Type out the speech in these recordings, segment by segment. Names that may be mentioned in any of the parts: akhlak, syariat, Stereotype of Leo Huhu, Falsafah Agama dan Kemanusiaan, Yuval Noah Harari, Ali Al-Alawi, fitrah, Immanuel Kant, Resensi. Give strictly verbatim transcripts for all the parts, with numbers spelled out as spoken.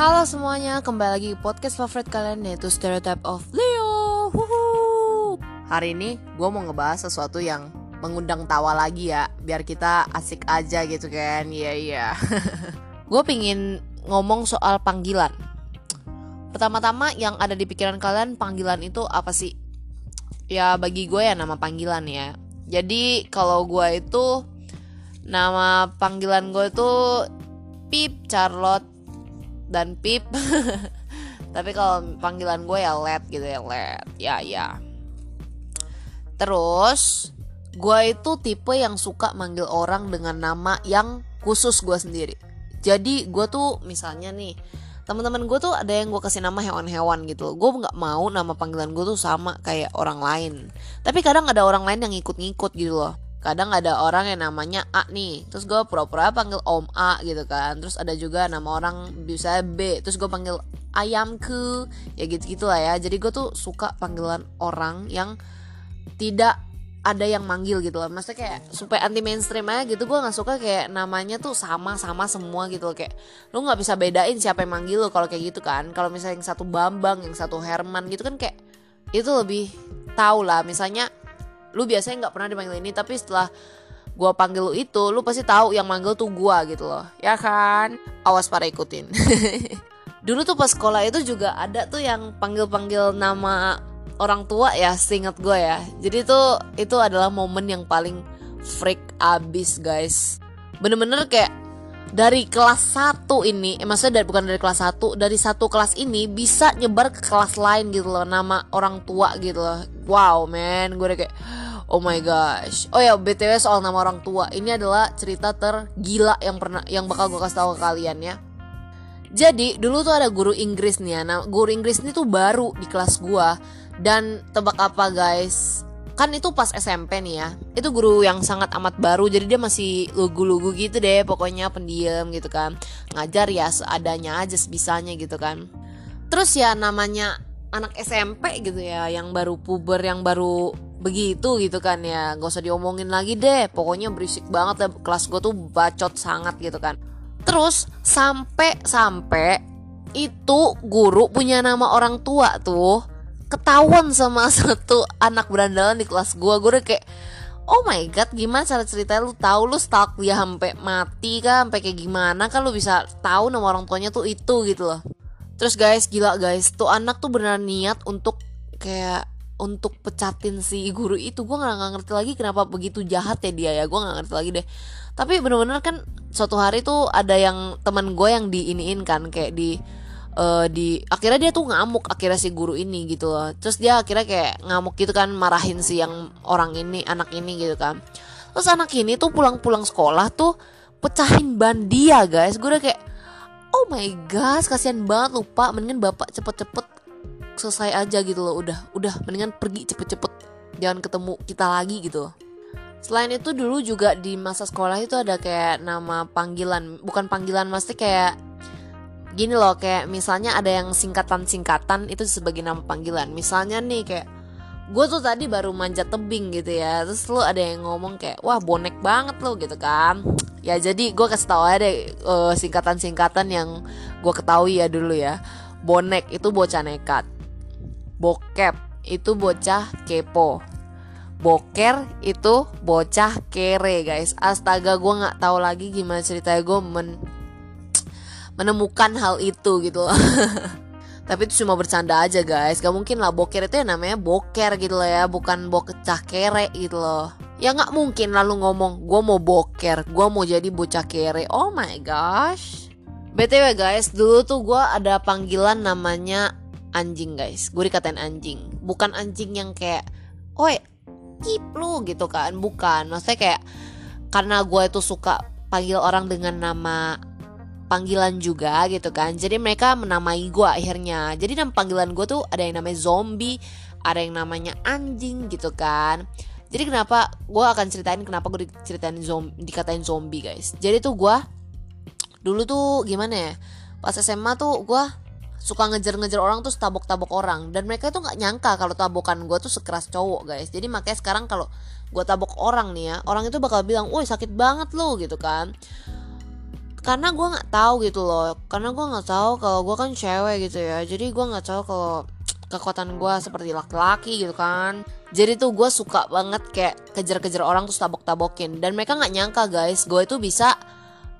Halo semuanya, kembali lagi podcast favorit kalian, yaitu Stereotype of Leo Huhu. Hari ini gue mau ngebahas sesuatu yang mengundang tawa lagi ya, biar kita asik aja gitu kan. Iya yeah, iya yeah. Gue pingin ngomong soal panggilan. Pertama-tama yang ada di pikiran kalian, panggilan itu apa sih? Ya bagi gue ya nama panggilan ya. Jadi kalau gue itu, nama panggilan gue itu Pip, Charlotte, dan Pip. Tapi kalau panggilan gue ya Let gitu ya, Let. Ya ya. Terus gue itu tipe yang suka manggil orang dengan nama yang khusus gue sendiri. Jadi gue tuh misalnya nih, teman-teman gue tuh ada yang gue kasih nama hewan-hewan gitu. Gue nggak mau nama panggilan gue tuh sama kayak orang lain. Tapi kadang ada orang lain yang ngikut-ngikut gitu loh. Kadang ada orang yang namanya A nih, terus gue pura-pura panggil Om A gitu kan. Terus ada juga nama orang bisa B, terus gue panggil Ayamku. Ya gitu-gitu lah ya. Jadi gue tuh suka panggilan orang yang tidak ada yang manggil gitu loh. Maksudnya kayak supaya anti mainstream aja gitu. Gue gak suka kayak namanya tuh sama-sama semua gitu loh. Kayak lu gak bisa bedain siapa yang manggil lo kalau kayak gitu kan. Kalau misalnya yang satu Bambang, yang satu Herman gitu kan, kayak itu lebih tahu lah. Misalnya lu biasanya nggak pernah dipanggil ini, tapi setelah gue panggil lu itu, lu pasti tahu yang manggil tuh gue gitu loh, ya kan? Awas para ikutin. Dulu tuh pas sekolah itu juga ada tuh yang panggil-panggil nama orang tua ya, seinget gue ya. Jadi tuh itu adalah momen yang paling freak abis guys. Bener-bener kayak dari kelas satu ini, eh, maksudnya dari, bukan dari kelas satu, dari satu kelas ini bisa nyebar ke kelas lain gitu loh, nama orang tua gitu loh. Wow man, gue udah kayak oh my gosh. Oh ya B T W soal nama orang tua, ini adalah cerita tergila yang pernah, yang bakal gue kasih tahu ke kalian ya. Jadi dulu tuh ada guru Inggris nih ya. Nah, guru Inggris ini tuh baru di kelas gue. Dan tebak apa guys? Kan itu pas S M P nih ya. Itu guru yang sangat amat baru, jadi dia masih lugu-lugu gitu deh. Pokoknya pendiam gitu kan. Ngajar ya seadanya aja, sebisanya gitu kan. Terus ya namanya anak S M P gitu ya, yang baru puber, yang baru begitu gitu kan ya. Gak usah diomongin lagi deh. Pokoknya berisik banget lah. Kelas gue tuh bacot sangat gitu kan. Terus sampai-sampai itu guru punya nama orang tua tuh ketahuan sama satu anak berandalan di kelas gue. Gue udah kayak oh my god, gimana cara ceritanya lu tahu? Lu stalk dia sampai mati kan, sampai kayak gimana kan lu bisa tahu nama orang tuanya tuh itu gitu loh. Terus guys, gila guys, tuh anak tuh beneran niat untuk kayak untuk pecatin si guru itu. Gue gak ngerti lagi kenapa begitu jahat ya dia ya. Gue gak ngerti lagi deh. Tapi bener-bener kan suatu hari tuh ada yang teman gue yang diiniin kan, kayak di Uh, di akhirnya dia tuh ngamuk, akhirnya si guru ini gitu loh. Terus dia akhirnya kayak ngamuk gitu kan, marahin si yang orang ini, anak ini gitu kan. Terus anak ini tuh pulang-pulang sekolah tuh pecahin ban dia guys. Gue udah kayak oh my gosh, kasihan banget lu pak, mendingan bapak cepet-cepet selesai aja gitu loh. Udah, udah mendingan pergi cepet-cepet, jangan ketemu kita lagi gitu loh. Selain itu dulu juga di masa sekolah itu ada kayak nama panggilan, bukan panggilan, maksudnya kayak gini loh, kayak misalnya ada yang singkatan-singkatan itu sebagai nama panggilan. Misalnya nih kayak gue tuh tadi baru manjat tebing gitu ya. Terus lu ada yang ngomong kayak wah bonek banget lu gitu kan. Ya jadi gue kasih tau aja deh uh, singkatan-singkatan yang gue ketahui ya dulu ya. Bonek itu bocah nekat. Bokep itu bocah kepo. Boker itu bocah kere guys. Astaga, gue gak tahu lagi gimana ceritanya gue men menemukan hal itu gitu loh. Tapi itu cuma bercanda aja guys. Gak mungkin lah boker itu ya namanya boker gitu loh ya, bukan bocah kere gitu loh. Ya gak mungkin lalu ngomong gue mau boker, gue mau jadi bocah kere. Oh my gosh. B T W guys, dulu tuh gue ada panggilan namanya anjing guys. Gue dikatain anjing. Bukan anjing yang kayak oi kip lu gitu kan, bukan. Maksudnya kayak karena gue itu suka panggil orang dengan nama panggilan juga gitu kan. Jadi mereka menamai gue akhirnya. Jadi nama panggilan gue tuh ada yang namanya zombie, ada yang namanya anjing gitu kan. Jadi kenapa gue akan ceritain kenapa gue diceritain zombie, dikatain zombie guys. Jadi tuh gue dulu tuh gimana ya, pas S M A tuh gue suka ngejar-ngejar orang, terus tabok-tabok orang. Dan mereka tuh gak nyangka kalau tabokan gue tuh sekeras cowok guys. Jadi makanya sekarang kalau gue tabok orang nih ya, orang itu bakal bilang woi sakit banget lu gitu kan. karena gue nggak tahu gitu loh, karena gue nggak tahu kalau gue kan cewek gitu ya, jadi gue nggak tahu kalau kekuatan gue seperti laki-laki gitu kan. Jadi tuh gue suka banget kayak kejar-kejar orang terus tabok-tabokin, dan mereka nggak nyangka guys gue itu bisa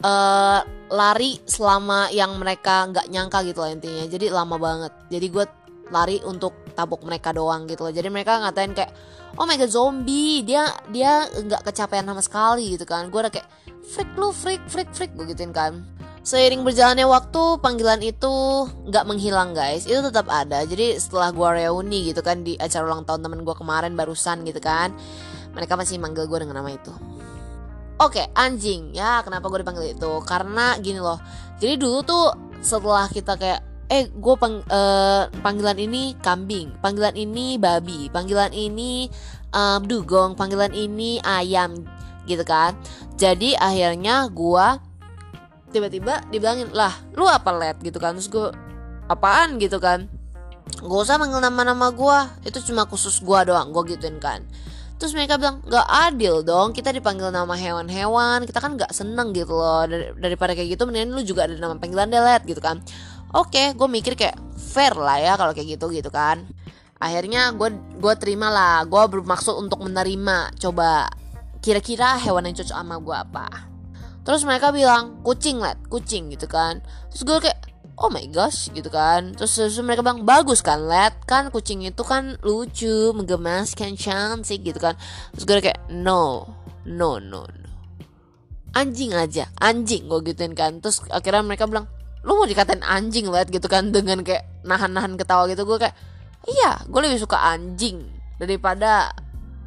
uh, lari selama yang mereka nggak nyangka gitu loh intinya. Jadi lama banget, jadi gue lari untuk tabok mereka doang gitu loh. Jadi mereka ngatain kayak, oh my god zombie, dia dia nggak kecapean sama sekali gitu kan. Gue udah kayak freak lu, freak freak freak gue gituin kan. Seiring berjalannya waktu, panggilan itu nggak menghilang guys, itu tetap ada. Jadi setelah gue reuni gitu kan di acara ulang tahun temen gue kemarin barusan gitu kan, mereka masih manggil gue dengan nama itu. Oke, anjing ya, kenapa gue dipanggil itu? Karena gini loh, jadi dulu tuh setelah kita kayak Eh gue pang, uh, panggilan ini kambing, panggilan ini babi, panggilan ini uh, dugong, panggilan ini ayam gitu kan. Jadi akhirnya gue tiba-tiba dibilangin, lah lu apa let gitu kan. Terus gue apaan gitu kan, gak usah manggil nama-nama gue, itu cuma khusus gue doang, gue gituin kan. Terus mereka bilang gak adil dong, kita dipanggil nama hewan-hewan, kita kan gak seneng gitu loh. Dar- Daripada kayak gitu mendingan lu juga ada nama panggilan deh let gitu kan. Oke, okay, gue mikir kayak fair lah ya kalau kayak gitu gitu kan. Akhirnya gue gue terima lah, gue bermaksud untuk menerima. Coba kira-kira hewan yang cocok sama gue apa? Terus mereka bilang kucing let, kucing gitu kan. Terus gue kayak oh my gosh gitu kan. Terus, terus mereka bilang bagus kan let, kan kucing itu kan lucu, menggemaskan, cantik gitu kan. Terus gue kayak no, no, no, no. Anjing aja, anjing gue gituin kan. Terus akhirnya mereka bilang, lu mau dikatain anjing let gitu kan, dengan kayak nahan-nahan ketawa gitu. Gue kayak iya, gue lebih suka anjing daripada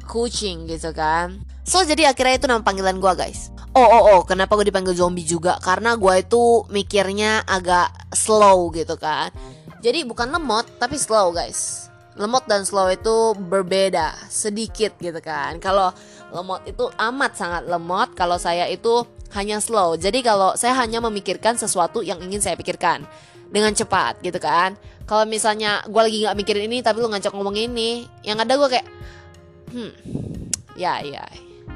kucing gitu kan. So jadi akhirnya itu nama panggilan gue guys. Oh oh oh kenapa gue dipanggil zombie juga, karena gue itu mikirnya agak slow gitu kan. Jadi bukan lemot tapi slow guys. Lemot dan slow itu berbeda sedikit gitu kan. Kalau lemot itu amat sangat lemot, kalau saya itu hanya slow. Jadi kalau saya hanya memikirkan sesuatu yang ingin saya pikirkan dengan cepat gitu kan. Kalau misalnya gue lagi gak mikirin ini tapi lu ngajak ngomong ini, yang ada gue kayak Hmm Ya ya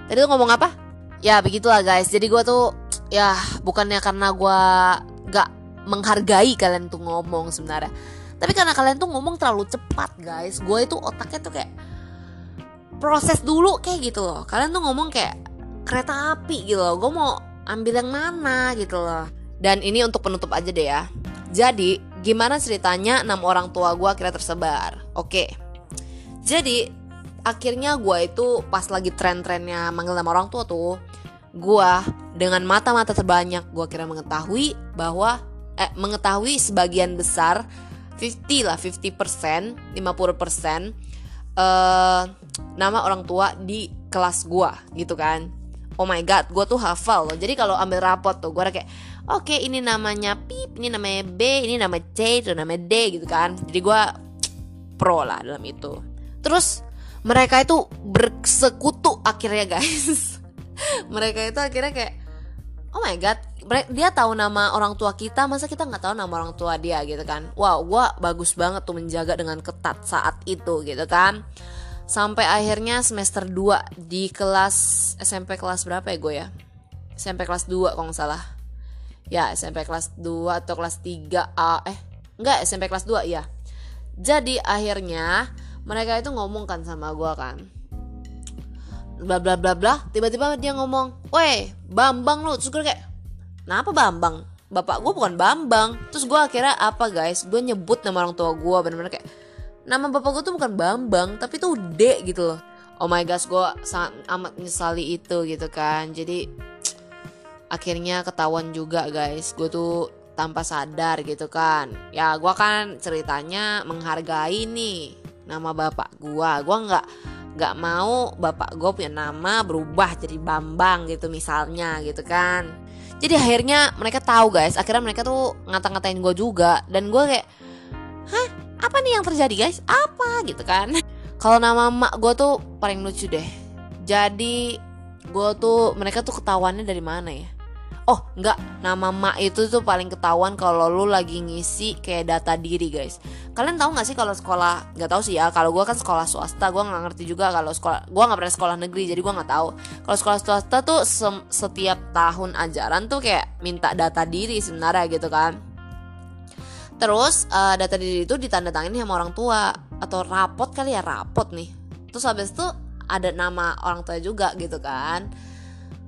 tadi lu ngomong apa? Ya begitulah guys. Jadi gue tuh ya bukannya karena gue gak menghargai kalian tuh ngomong sebenarnya, tapi karena kalian tuh ngomong terlalu cepat guys. Gue itu otaknya tuh kayak proses dulu kayak gitu loh. Kalian tuh ngomong kayak kereta api gitu loh, gue mau ambil yang mana gitu loh. Dan ini untuk penutup aja deh ya. Jadi gimana ceritanya enam orang tua gue akhirnya tersebar. Oke, jadi akhirnya gue itu pas lagi tren-trennya manggil nama orang tua tuh, gue dengan mata-mata terbanyak gue akhirnya mengetahui bahwa eh, mengetahui sebagian besar lima puluh lah, lima puluh persen, lima puluh persen eh, nama orang tua di kelas gue gitu kan. Oh my god, gue tuh hafal loh. Jadi kalau ambil rapot tuh, gue kayak, oke okay, ini namanya Pip, ini namanya B, ini nama C, itu nama D gitu kan. Jadi gue pro lah dalam itu. Terus mereka itu bersekutu akhirnya guys. Mereka itu akhirnya kayak, oh my god, dia tahu nama orang tua kita, masa kita nggak tahu nama orang tua dia gitu kan. Wow, gue bagus banget tuh menjaga dengan ketat saat itu gitu kan. Sampai akhirnya semester dua di kelas S M P kelas berapa ya gue ya? S M P kelas dua kalau gak salah. Ya S M P kelas dua atau kelas tiga A. Eh enggak, S M P kelas dua ya. Jadi akhirnya mereka itu ngomong kan sama gue kan, bla bla bla bla. Tiba-tiba dia ngomong, weh Bambang lu. Terus gue kayak, kenapa Bambang? Bapak gue bukan Bambang. Terus gue akhirnya apa guys, gue nyebut nama orang tua gue, bener-bener kayak nama bapak gue tuh bukan Bambang, tapi tuh D gitu loh. Oh my gosh, gue sangat amat menyesali itu gitu kan. Jadi akhirnya ketahuan juga guys, gue tuh tanpa sadar gitu kan. Ya gue kan ceritanya menghargai nih nama bapak gue. Gue gak, gak mau bapak gue punya nama berubah jadi Bambang gitu misalnya gitu kan. Jadi akhirnya mereka tahu guys, akhirnya mereka tuh ngata-ngatain gue juga. Dan gue kayak, hah? Apa nih yang terjadi guys? Apa gitu kan. Kalau nama emak gue tuh paling lucu deh. Jadi gue tuh, mereka tuh ketahuannya dari mana ya? Oh enggak, nama mak itu tuh paling ketahuan kalau lu lagi ngisi kayak data diri, guys. Kalian tahu nggak sih kalau sekolah? Nggak tahu sih ya. Kalau gue kan sekolah swasta, gue nggak ngerti juga kalau sekolah. Gue nggak pernah sekolah negeri, jadi gue nggak tahu. Kalau sekolah swasta tuh se- setiap tahun ajaran tuh kayak minta data diri sebenarnya gitu kan. Terus uh, data diri itu ditandatangani sama orang tua atau rapot kali ya, rapot nih. Terus habis itu ada nama orang tua juga gitu kan.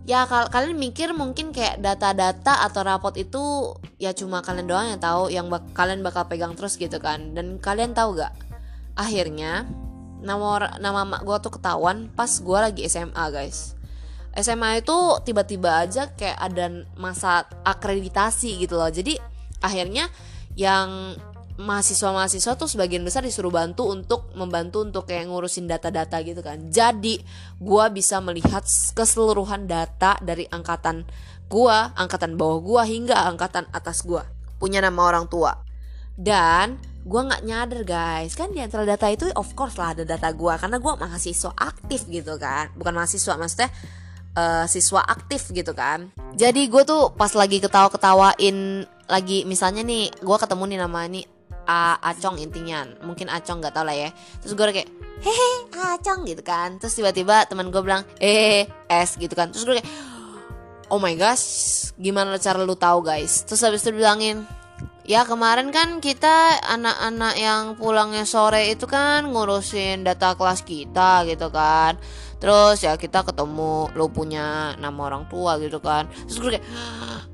Ya kal- kalian mikir mungkin kayak data-data atau rapot itu ya cuma kalian doang yang tahu, yang bak- kalian bakal pegang terus gitu kan. Dan kalian tahu gak, akhirnya nama nama mak gue tuh ketahuan pas gue lagi S M A, guys. S M A itu tiba-tiba aja kayak ada masa akreditasi gitu loh. Jadi akhirnya yang mahasiswa-mahasiswa tuh sebagian besar disuruh bantu untuk membantu untuk kayak ngurusin data-data gitu kan. Jadi gue bisa melihat keseluruhan data dari angkatan gue, angkatan bawah gue hingga angkatan atas gue, punya nama orang tua. Dan gue gak nyadar, guys, kan di antara data itu of course lah ada data gue, karena gue mahasiswa aktif gitu kan. Bukan mahasiswa, maksudnya uh, siswa aktif gitu kan. Jadi gue tuh pas lagi ketawa-ketawain, lagi misalnya nih gue ketemu nih nama nih A, Acong intinya, mungkin Acong gak tau lah ya. Terus gue kayak hehe Acong gitu kan. Terus tiba-tiba teman gue bilang eh S gitu kan. Terus gue kayak oh my gosh, gimana cara lu tahu, guys? Terus habis itu bilangin ya kemarin kan kita anak-anak yang pulangnya sore itu kan ngurusin data kelas kita gitu kan. Terus ya kita ketemu lu punya nama orang tua gitu kan. Terus gue kayak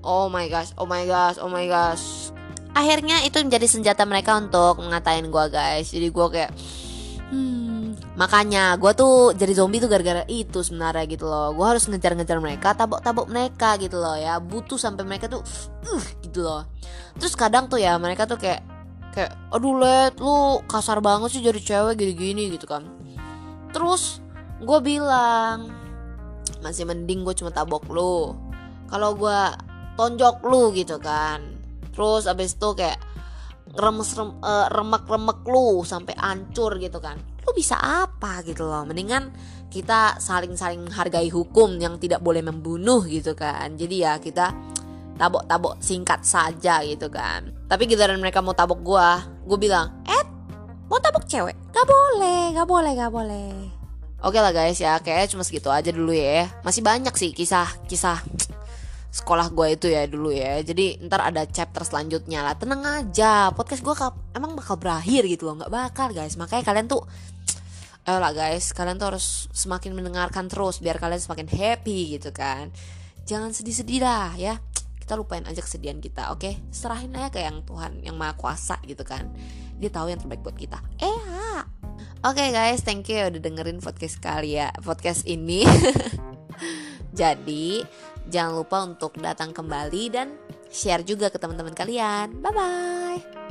oh my gosh, oh my gosh, oh my gosh. Akhirnya itu menjadi senjata mereka untuk ngatain gue, guys. Jadi gue kayak hmm, makanya gue tuh jadi zombie tuh gara-gara itu sebenarnya gitu loh. Gue harus ngejar-ngejar mereka, tabok-tabok mereka gitu loh ya. Butuh sampai mereka tuh uh, gitu loh. Terus kadang tuh ya mereka tuh kayak kayak aduh Let, lu kasar banget sih jadi cewek gini-gini gitu kan. Terus gue bilang masih mending gue cuma tabok lu, kalau gue tonjok lu gitu kan. Terus abis itu kayak remes rem, uh, remek-remek lu sampai hancur gitu kan. Lu bisa apa gitu loh. Mendingan kita saling-saling hargai hukum yang tidak boleh membunuh gitu kan. Jadi ya kita tabok-tabok singkat saja gitu kan. Tapi giliran mereka mau tabok gue, gue bilang Ed, mau tabok cewek? Gak boleh, gak boleh, gak boleh. Oke lah guys ya, kayaknya cuma segitu aja dulu ya. Masih banyak sih kisah-kisah sekolah gue itu ya dulu ya. Jadi ntar ada chapter selanjutnya lah. Tenang aja, podcast gue emang bakal berakhir gitu loh. Gak bakal, guys. Makanya kalian tuh ayolah guys, kalian tuh harus semakin mendengarkan terus biar kalian semakin happy gitu kan. Jangan sedih-sedih lah ya. Kita lupain aja kesedihan kita, oke? Okay? Serahin aja ke yang Tuhan, yang Maha Kuasa gitu kan. Dia tahu yang terbaik buat kita. Eh Oke okay, guys, thank you udah dengerin podcast kali ya, podcast ini. Jadi jangan lupa untuk datang kembali dan share juga ke teman-teman kalian. Bye-bye.